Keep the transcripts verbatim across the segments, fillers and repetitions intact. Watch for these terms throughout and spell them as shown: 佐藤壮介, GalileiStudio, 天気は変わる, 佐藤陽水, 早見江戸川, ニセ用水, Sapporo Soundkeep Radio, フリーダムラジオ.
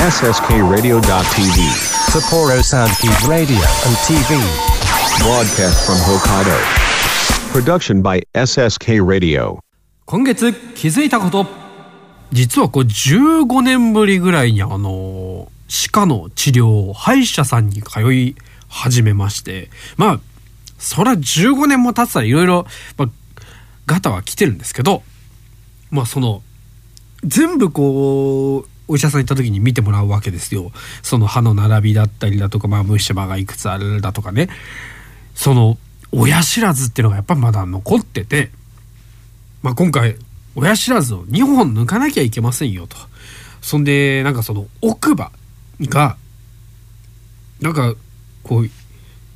エスエスケーラジオドットティーブイ, Sapporo Soundkeep Radio and ティーブイ. Broadcast from Hokkaido. Production by エスエスケー Radio. 今月気づいたこと。実はこうじゅうごねんぶりぐらいにあの歯科の治療を歯医者さんに通い始めまして、まあそらじゅうごねんも経つたらいろいろガタは来てるんですけど、まあその全部こうお医者さん行った時に見てもらうわけですよ。その歯の並びだったりだとか、まあ虫歯がいくつあるだとかね、その親知らずっていうのがやっぱまだ残ってて、まあ今回親知らずをにほん抜かなきゃいけませんよと。そんでなんかその奥歯がなんかこう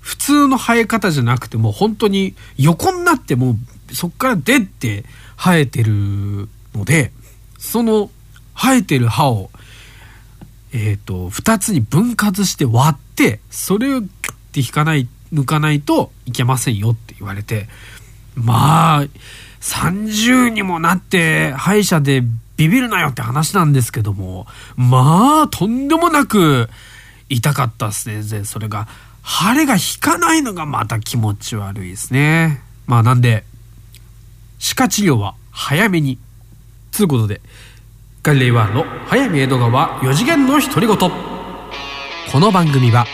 普通の生え方じゃなくてもう本当に横になってもうそっから出って生えてるので、その生えてる歯を、えー、とふたつに分割して割ってそれをグッて引かない抜かないといけませんよって言われて、まあさんじゅうにもなって歯医者でビビるなよって話なんですけども、まあとんでもなく痛かったですね。それが腫れが引かないのがまた気持ち悪いですね。まあなんで歯科治療は早めにということで、ガリレイワールド早見江戸川よん次元の独り言。この番組は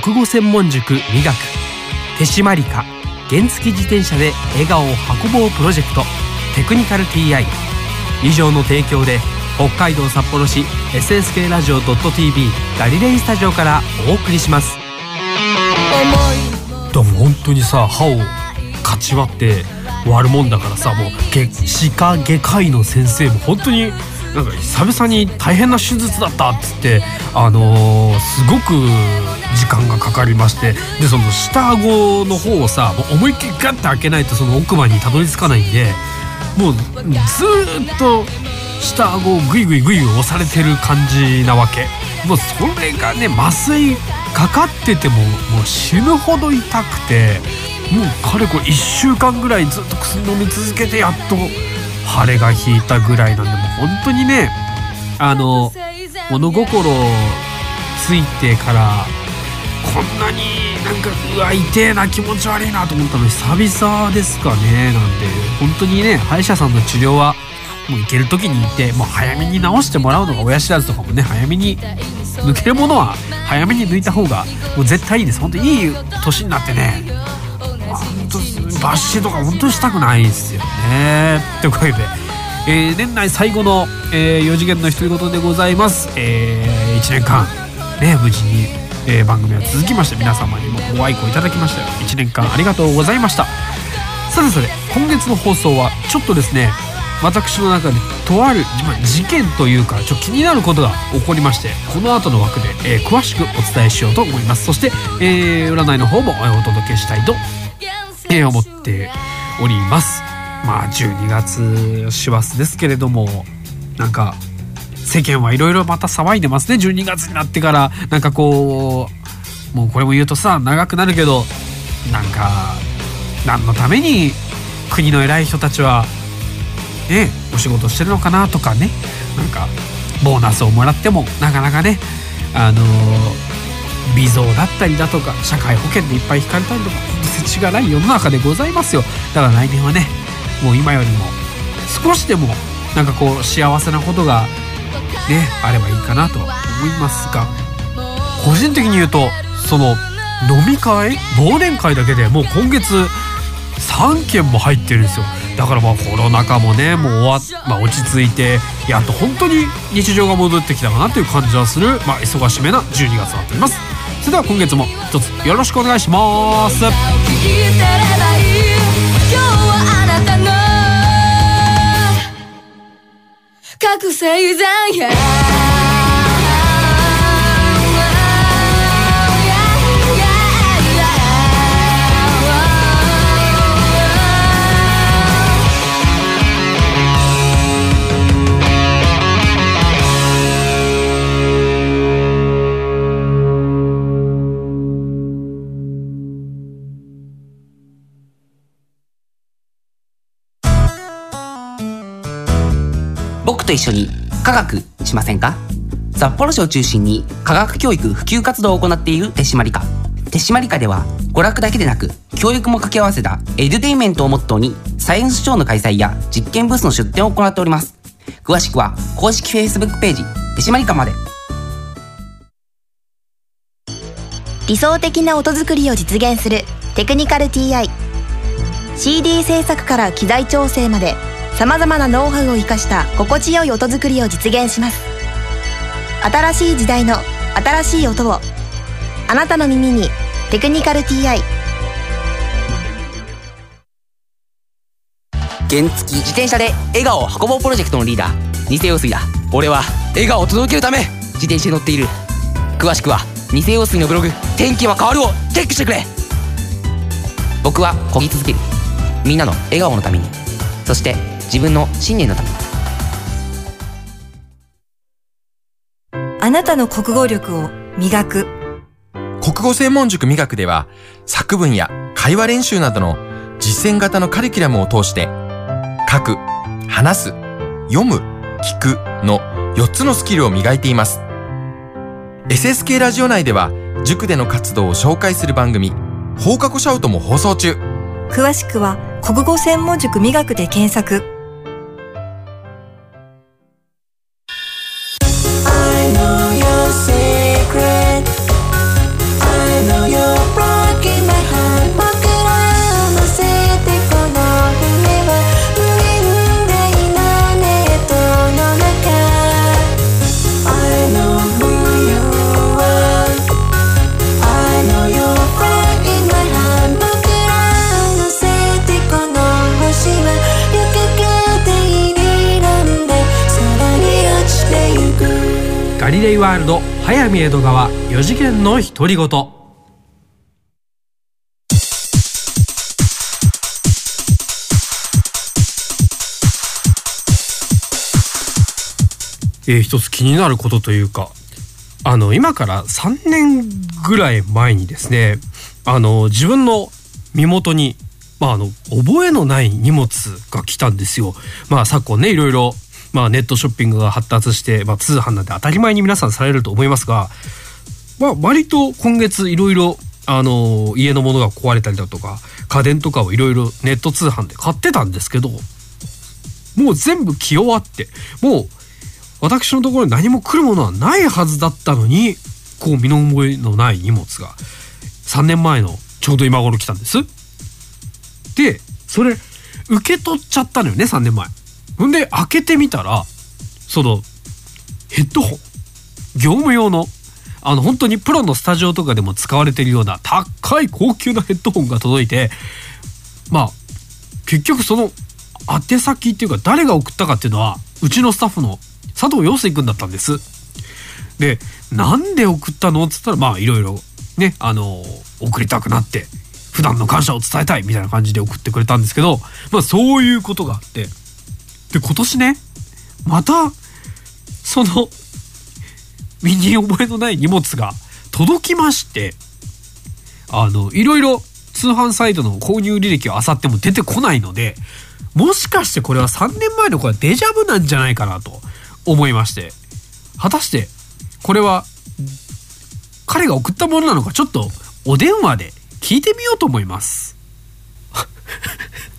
国語専門塾美学手島理科原付自転車で笑顔を運ぼうプロジェクトテクニカル ティーアイ 以上の提供で北海道札幌市 エスエスケーラジオドットティーブイ ガリレイスタジオからお送りします。でも本当にさ、歯をかち割って割るもんだからさ、もう歯科外科医の先生も本当になんか久々に大変な手術だったっつって、あのー、すごく時間がかかりまして、でその下顎の方をさもう思いっきりガッて開けないとその奥歯にたどり着かないんで、もうずっと下顎をグイグイグイ押されてる感じなわけ。もうそれがね麻酔かかっててももう死ぬほど痛くて、もうかれこれいっしゅうかんぐらいずっと薬飲み続けてやっと腫れが引いたぐらいなんで、もう本当にねあの物心ついてからこんなになんかうわ痛えな気持ち悪いなと思ったの久々ですかね。なんで本当にね歯医者さんの治療はもう行ける時に行ってもう早めに治してもらうのが、親知らずとかもね早めに抜けるものは早めに抜いた方がもう絶対いいです。本当にいい年になってね、本当抜歯とか本当にしたくないですよね。というわけで、えー、年内最後の、えー、よん次元の独り言でございます。えー、いちねんかん、ね、無事に、えー、番組は続きまして、皆様にもご愛顧いただきましたよ。いちねんかんありがとうございました。さてさて今月の放送はちょっとですね、私の中でとある事件というかちょっと気になることが起こりまして、この後の枠で、えー、詳しくお伝えしようと思います。そして、えー、占いの方もお届けしたいと思っております。まあじゅうにがつ師走ですけれども、なんか世間はいろいろまた騒いでますね。じゅうにがつになってからなんかこう、もうこれも言うとさ長くなるけど、なんか何のために国の偉い人たちはねお仕事してるのかなとかね、なんかボーナスをもらってもなかなかねあの微増だったりだとか社会保険でいっぱい引かれたりとか世知がない世の中でございますよ。だから来年はねもう今よりも少しでもなんかこう幸せなことがねあればいいかなと思いますが、個人的に言うとその飲み会忘年会だけでもう今月さんけんも入ってるんですよ。だからまあコロナ禍もねもう終わ、まあ、落ち着いてやっと本当に日常が戻ってきたかなという感じはする、まあ、忙しめなじゅうにがつになっております。それでは今月も一つよろしくお願いします。覚醒剤や僕と一緒に科学しませんか？札幌市を中心に科学教育普及活動を行っている手締まり課。手締まり課では娯楽だけでなく教育も掛け合わせたエデュテイメントをモットーにサイエンスショーの開催や実験ブースの出展を行っております。詳しくは公式 Facebook ページ手締まり課まで。理想的な音作りを実現するテクニカル ティーアイ。 シーディー 制作から機材調整までさまざまなノウハウを生かした心地よい音作りを実現します。新しい時代の新しい音を、あなたの耳にテクニカル ティーアイ。 原付自転車で笑顔を運ぼうプロジェクトのリーダーニセ用水だ。俺は笑顔を届けるため自転車に乗っている。詳しくはニセ用水のブログ天気は変わるをチェックしてくれ。僕は漕ぎ続ける。みんなの笑顔のために、そして自分の信念のために。あなたの国語力を磨く国語専門塾磨くでは、作文や会話練習などの実践型のカリキュラムを通して、書く、話す、読む、聞くのよっつのスキルを磨いています。 エスエスケー ラジオ内では塾での活動を紹介する番組放課後シャウトも放送中。詳しくは国語専門塾磨くで検索。ガリレイワールド早見江戸川よ次元の独り言。えー、一つ気になることというか、あの今からさんねんぐらい前にですね、あの自分の身元に、まあ、あの覚えのない荷物が来たんですよ。まあ昨今ね、いろいろまあ、ネットショッピングが発達して、まあ、通販なんて当たり前に皆さんされると思いますが、まあ、割と今月いろいろあの家のものが壊れたりだとか家電とかをいろいろネット通販で買ってたんですけど、もう全部着終わって、もう私のところに何も来るものはないはずだったのに、こう身の覚えのない荷物がさんねんまえのちょうど今頃来たんです。でそれ受け取っちゃったのよね、さんねんまえ。ほんで開けてみたら、そのヘッドホン、業務用のあの本当にプロのスタジオとかでも使われてるような高い高級なヘッドホンが届いて、まあ結局その宛先っていうか誰が送ったかっていうのはうちのスタッフの佐藤陽水くんだったんです。でなんで送ったのって言ったら、まあいろいろね、あの送りたくなって普段の感謝を伝えたいみたいな感じで送ってくれたんですけど、まあそういうことがあって、で今年ね、またその身に覚えのない荷物が届きまして、あのいろいろ通販サイトの購入履歴を漁っても出てこないので、もしかしてこれはさんねんまえのこれはデジャブなんじゃないかなと思いまして、果たしてこれは彼が送ったものなのか、ちょっとお電話で聞いてみようと思います。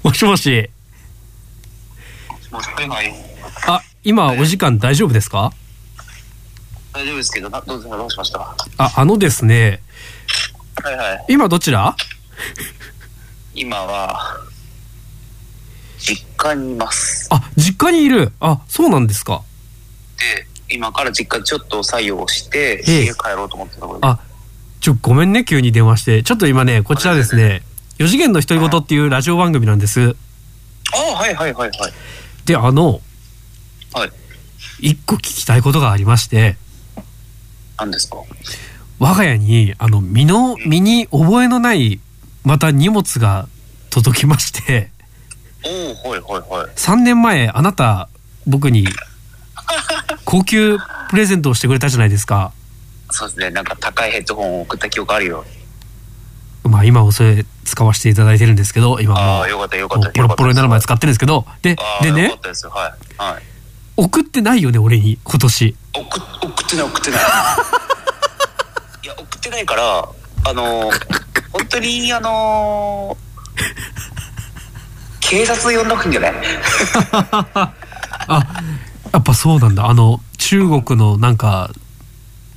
もしもし。あ、今お時間大丈夫ですか？大丈夫ですけど、な、どうしました？あ、あのですね、はいはい、今どちら？今は実家にいます。あ、実家にいる。あ、そうなんですか。で、今から実家ちょっと作業をして家帰ろうと思ってたところです。あ、ちょ、ごめんね、急に電話して。ちょっと今ね、こちらですね、よ次元の独り言っていうラジオ番組なんです。あ、はいはいはいはい。で、あの、はい、一個聞きたいことがありまして。何ですか？我が家にあの 身の、身に覚えのないまた荷物が届きまして。おお、はいはいはい。さんねんまえあなた僕に高級プレゼントをしてくれたじゃないですか。そうですね、なんか高いヘッドホンを送った記憶あるよ。まあ、今もそれ使わせていただいてるんですけど、今もうポロポロになるまで使ってるんですけど、で、でね、送ってないよね、俺に今年。送っってない送ってないいや送ってないから、あの本当にあの警察呼んどくんじゃないあ、やっぱそうなんだ。あの中国のなんか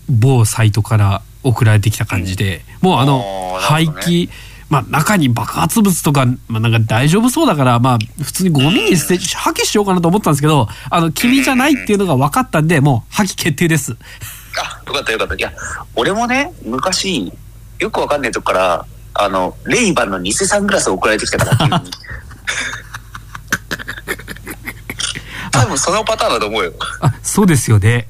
某サイトから送られてきた感じで、うん、もうあの廃棄、まあ、中に爆発物とか、まあ、なんか大丈夫そうだから、まあ、普通にゴミに捨て破棄しようかなと思ったんですけど、あの君じゃないっていうのが分かったんで、もう破棄決定です。あ、よかったよかった。いや俺もね、昔よく分かんないとこからあのレイバンの偽サングラスを送られてきたから多分そのパターンだと思うよ。あ、そうですよね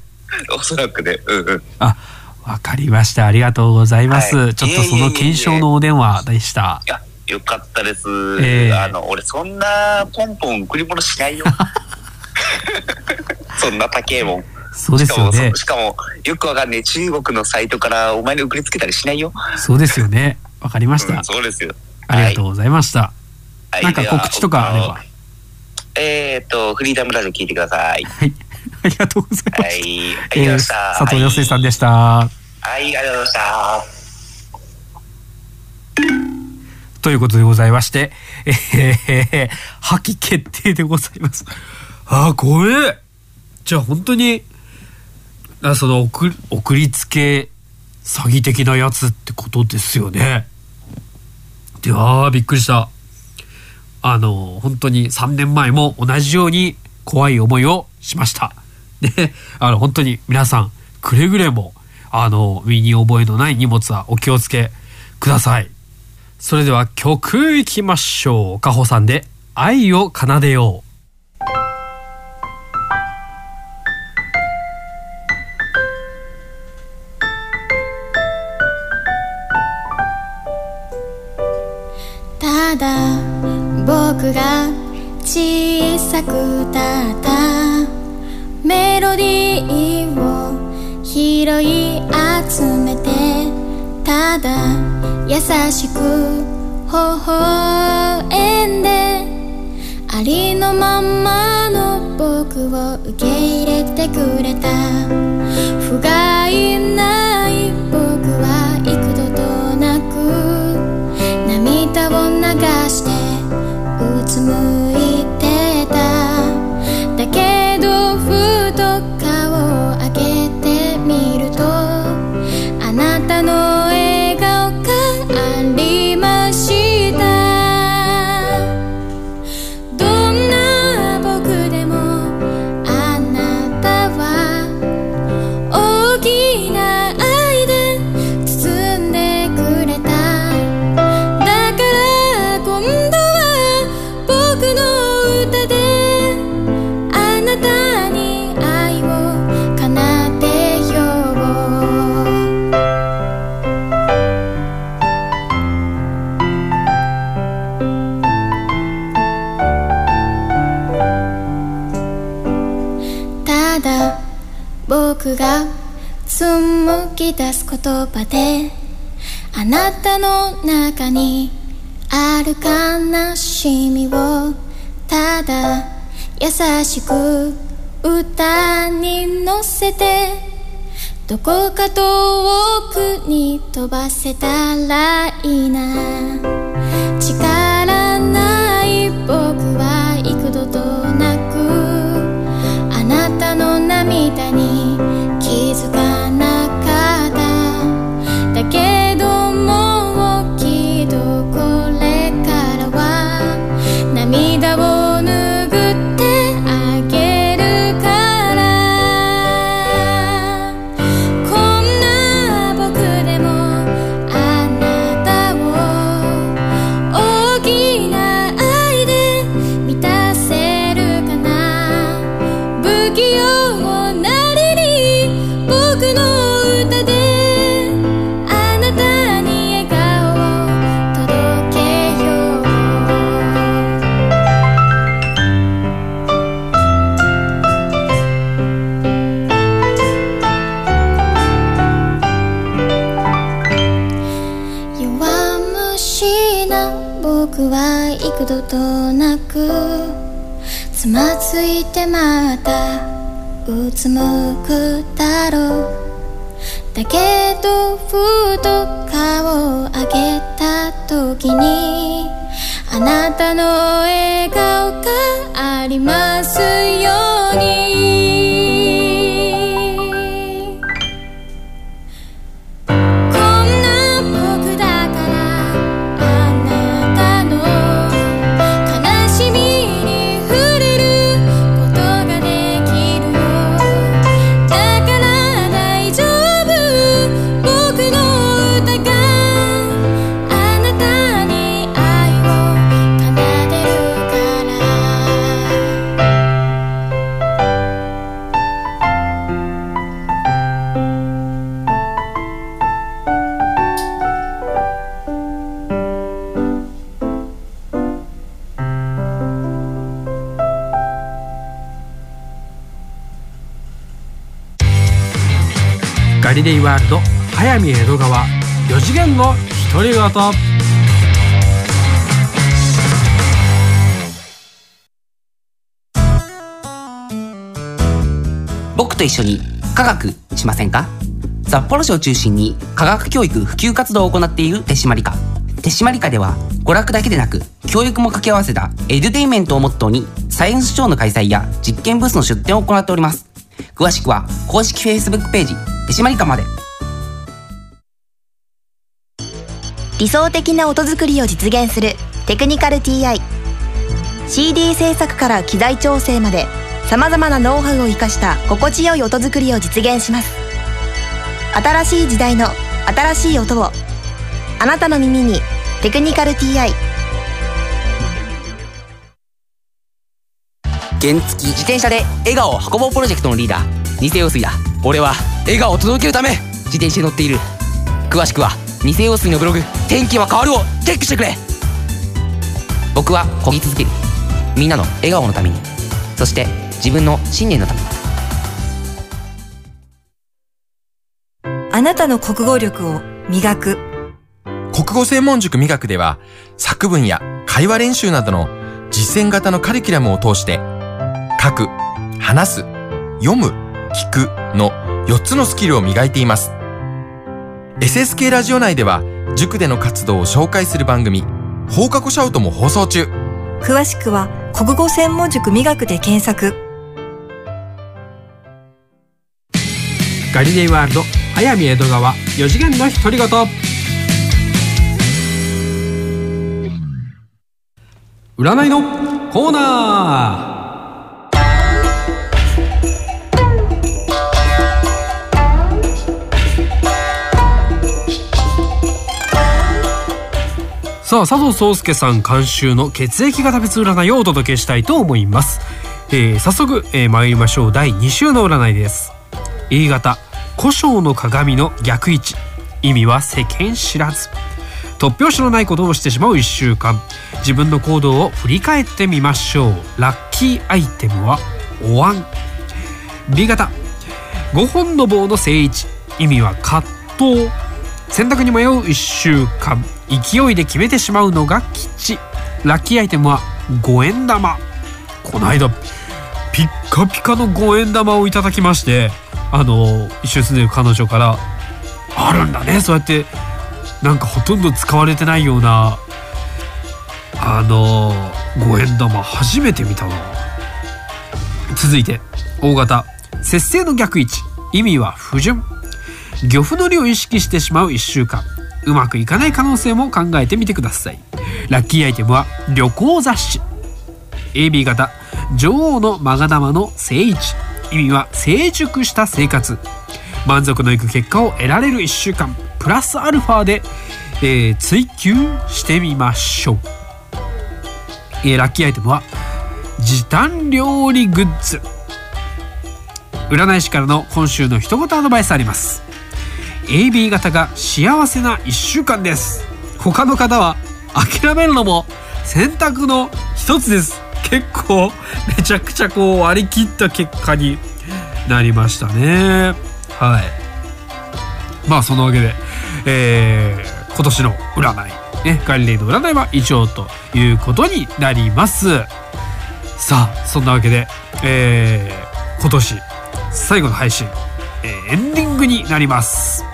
おそらくね、うんうん、あ、わかりました。ありがとうございます、はい、ちょっとその検証のお電話でした。いやよかったです、えー、あの俺そんなポンポン贈り物しないよそんな高えもん。そうですよね。しかも、しかもよくわかんねえ中国のサイトからお前に送りつけたりしないよ。そうですよね。わかりました、うん、そうですよ。ありがとうございました、はい、なんか告知とかあれば、はい、えーっとフリーダムラジオ聞いてください。はいありがとうございました。はい、佐藤陽生さんでした、はい。はい、ありがとうございました。ということでございまして、えー、破棄決定でございます。ああ、これじゃあ本当にあその 送, 送りつけ詐欺的なやつってことですよね。で、ああびっくりした。あの本当にさんねんまえも同じように怖い思いをしました。で、あの本当に皆さんくれぐれもあの身に覚えのない荷物はお気をつけください。それでは曲いきましょう。かほさんで愛を奏でよう。ただ僕が小さく歌ったメロディーを拾い集めて、ただ優しく微笑んでありのままの僕を受け入れてくれた。不甲斐ない僕は幾度となく涙を流してうつむいてた。だけど不ふと顔を開けてみるとあなたの笑顔がありました。どんな僕でもあなたは大きな愛で包んでくれた。だから今度は僕の歌であなたに僕が紡ぎ出す言葉であなたの中にある悲しみをただ優しく歌に乗せてどこか遠くに飛ばせたらいいな。力ない僕は幾度となくあなたの涙につまついてまたうつむくだろう。だけどふと顔を上げた時にあなたの笑顔がありますように。こんな僕だからあなたの悲しみに触れることができるよ。だから大丈夫、僕の歌があなたに愛を奏でるから。ガリレイワールド早見江戸川よ次元の独り言。僕と一緒に科学しませんか？札幌市を中心に科学教育普及活動を行っている手締まり課。手締まり課では娯楽だけでなく教育も掛け合わせたエデュテイメントをモットーにサイエンスショーの開催や実験ブースの出展を行っております。詳しくは公式 Facebook ページ手締まり課まで。理想的な音作りを実現するテクニカル ティーアイ。 シーディー 制作から機材調整までさまざまなノウハウを生かした心地よい音作りを実現します。新しい時代の新しい音をあなたの耳に「テクニカル ティーアイ」。原付自転車で笑顔を運ぼうプロジェクトのリーダーニセ用水だ。俺は笑顔を届けるため自転車に乗っている。詳しくはニセ用水のブログ「天気は変わる」をチェックしてくれ。僕は漕ぎ続ける。みんなの笑顔のために、そして自分の信念のため。あなたの国語力を磨く国語専門塾磨くでは、作文や会話練習などの実践型のカリキュラムを通して書く、話す、読む、聞くのよっつのスキルを磨いています。 エスエスケー ラジオ内では塾での活動を紹介する番組放課後シャウトも放送中。詳しくは国語専門塾美学で検索。ガリレイワールド早見江戸川よ次元の独り言。占いのコーナー。さあ佐藤壮介さん監修の血液型別占いをお届けしたいと思います。えー、早速、えー、参りましょう。だいに週の占いです。 A 型古生の鏡の逆位置、意味は世間知らず。突拍子のないことをしてしまういっしゅうかん、自分の行動を振り返ってみましょう。ラッキーアイテムはお椀。 B 型ごほんの棒の正位置、意味は葛藤。選択に迷ういっしゅうかん、勢いで決めてしまうのが吉。ラッキーアイテムはごえん玉。この間ピッカピカのごえん玉をいただきまして、あの一緒に住んでる彼女からあるんだね、そうやってなんかほとんど使われてないようなあのごえん玉初めて見たな。続いて O 型節制の逆位置、意味は不順。漁夫の利を意識してしまういっしゅうかん、うまくいかない可能性も考えてみてください。ラッキーアイテムは旅行雑誌。 エービー 型女王のマガ玉の正位置、意味は成熟した生活。満足のいく結果を得られるいっしゅうかん、プラスアルファで、えー、追求してみましょう。えー、ラッキーアイテムは時短料理グッズ。占い師からの今週の一言アドバイスあります。エービー 型が幸せないっしゅうかんです。他の方は諦めるのも選択の一つです。結構めちゃくちゃこう割り切った結果になりましたね。はい、まあそんなわけで、えー、今年の占い、ね、ガリレイの占いは以上ということになります。さあそんなわけで、えー、今年最後の配信エンディングになります。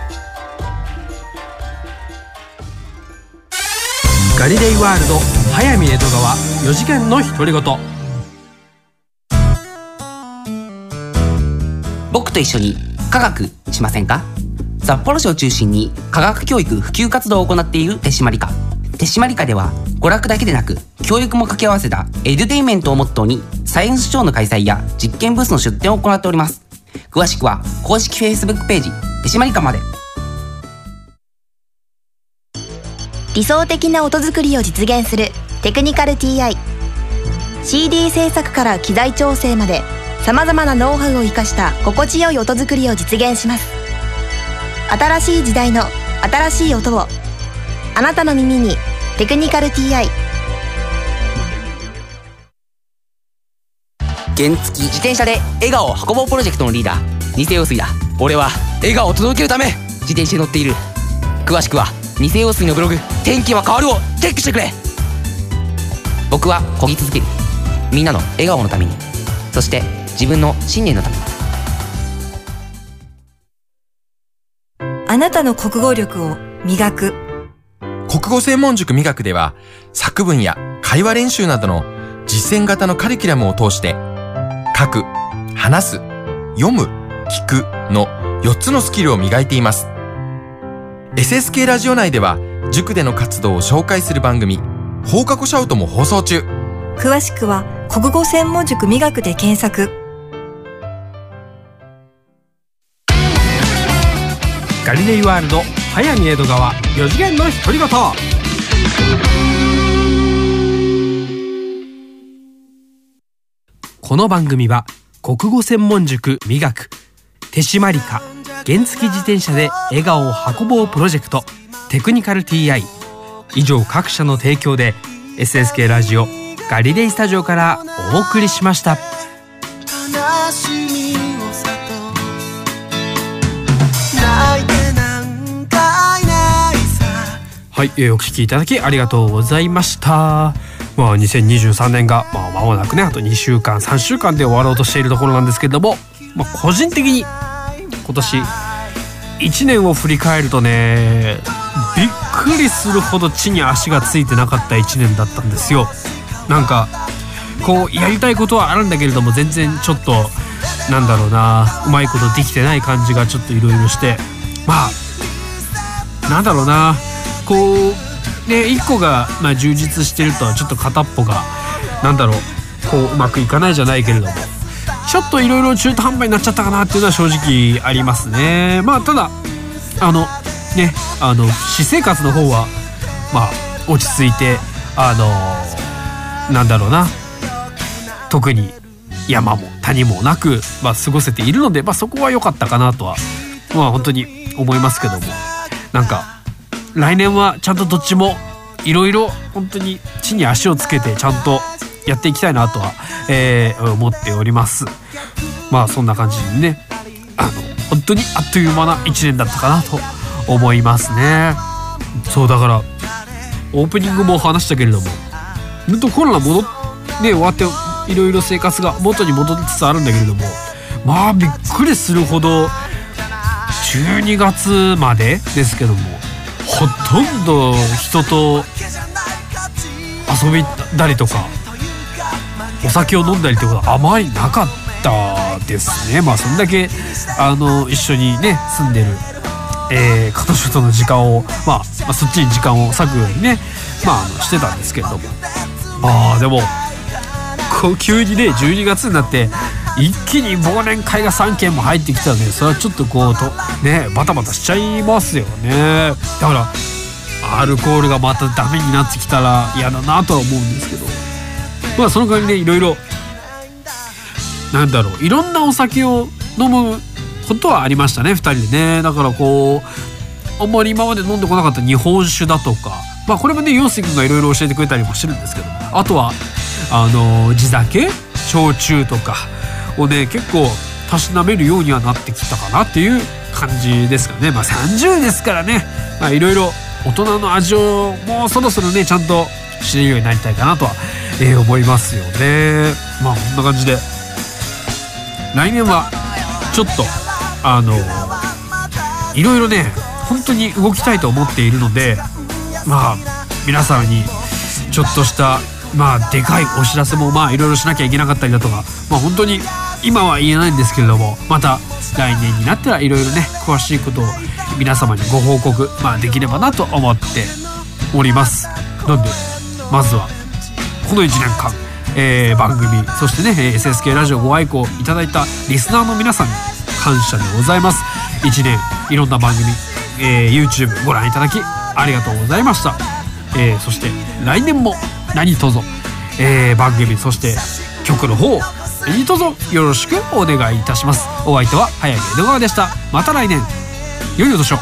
ガリレイワールド早見江戸川よじかんの独り言。僕と一緒に科学しませんか。札幌市を中心に科学教育普及活動を行っている手締まり課。手締まり課では娯楽だけでなく教育も掛け合わせたエデュテイメントをモットーにサイエンスショーの開催や実験ブースの出展を行っております。詳しくは公式 Facebook ページ手締まり課まで。理想的な音作りを実現するテクニカル ティーアイ。 シーディー 制作から機材調整までさまざまなノウハウを生かした心地よい音作りを実現します。新しい時代の新しい音をあなたの耳にテクニカル ティーアイ。 原付自転車で笑顔を運ぼうプロジェクトのリーダーニセ用水だ。俺は笑顔を届けるため自転車に乗っている。詳しくはニセ用水のブログ天気は変わるをチェックしてくれ。僕は漕ぎ続ける。みんなの笑顔のために、そして自分の信念のために。あなたの国語力を磨く国語専門塾磨くでは、作文や会話練習などの実践型のカリキュラムを通して書く、話す、読む、聞くのよっつのスキルを磨いています。エスエスケー ラジオ内では塾での活動を紹介する番組放課後シャウトも放送中。詳しくは国語専門塾美学で検索。ガリレイワールド早見江戸川よ次元の独り言。この番組は国語専門塾美学手締まり課原付自転車で笑顔を運ぼうプロジェクトテクニカル ティーアイ 以上各社の提供で エスエスケー ラジオガリレイスタジオからお送りしました。悲しみをさと泣いてなんかいないさ。はい、お聞きいただきありがとうございました。まあ、にせんにじゅうさんねんがまあ間もなくね、あとにしゅうかんさんしゅうかんで終わろうとしているところなんですけれども、まあ、個人的に今年いちねんを振り返るとね、びっくりするほど地に足がついてなかったいちねんだったんですよ。なんかこうやりたいことはあるんだけれども、全然ちょっとなんだろうな、うまいことできてない感じがちょっといろいろして、まあなんだろうな、こうね、いっこがまあ充実してるとはちょっと片っぽがなんだろう、こううまくいかないじゃないけれども、ちょっといろいろ中途半端になっちゃったかなっていうのは正直ありますね。まあただあのね、あの私生活の方はまあ落ち着いて、あのなんだろうな、特に山も谷もなく、まあ、過ごせているので、まあ、そこは良かったかなとはまあ本当に思いますけども、なんか来年はちゃんとどっちもいろいろ本当に地に足をつけてちゃんとやっていきたいなとは、えー、思っております。まあそんな感じにね、あの本当にあっという間ないちねんだったかなと思いますね。そうだからオープニングも話したけれども、本当コロナ戻って、ね、終わっていろいろ生活が元に戻りつつあるんだけれども、まあびっくりするほどじゅうにがつまでですけども、ほとんど人と遊びたりとかお酒を飲んだりってことはあまりなかったですね。まあそんだけあの一緒にね住んでる、えー、彼女との時間を、まあ、まあそっちに時間を割くようにね、まあ、あのしてたんですけれども、まあでもこう急にねじゅうにがつになって一気に忘年会がさんけんも入ってきたので、それはちょっとこうとねバタバタしちゃいますよね。だからアルコールがまたダメになってきたら嫌だなとは思うんですけど、まあその代わりね、いろいろなんだろう、いろんなお酒を飲むことはありましたね、ふたりでね。だからこうあんまり今まで飲んでこなかった日本酒だとか、まあこれもね陽水くんがいろいろ教えてくれたりもしてるんですけど、あとはあの地酒焼酎とかをね結構たしなめるようにはなってきたかなっていう感じですかね。まあさんじゅうですからね、まあいろいろ大人の味をもうそろそろねちゃんと知れるようになりたいかなとは、えー、思いますよね。まあこんな感じで来年はちょっとあのいろいろね本当に動きたいと思っているので、まあ皆さんにちょっとしたまあでかいお知らせもまあいろいろしなきゃいけなかったりだとか、まあ本当に今は言えないんですけれども、また来年になったらいろいろね詳しいことを皆様にご報告、まあ、できればなと思っております。なんでまずはこのいちねんかん、えー、番組そしてね エスエスケー ラジオご愛顧いただいたリスナーの皆さんに感謝でございます。いちねんいろんな番組、えー、YouTube ご覧いただきありがとうございました。えー、そして来年も何卒、えー、番組そして曲の方を何卒よろしくお願いいたします。お相手は早見江戸川でした。また来年良いお年を。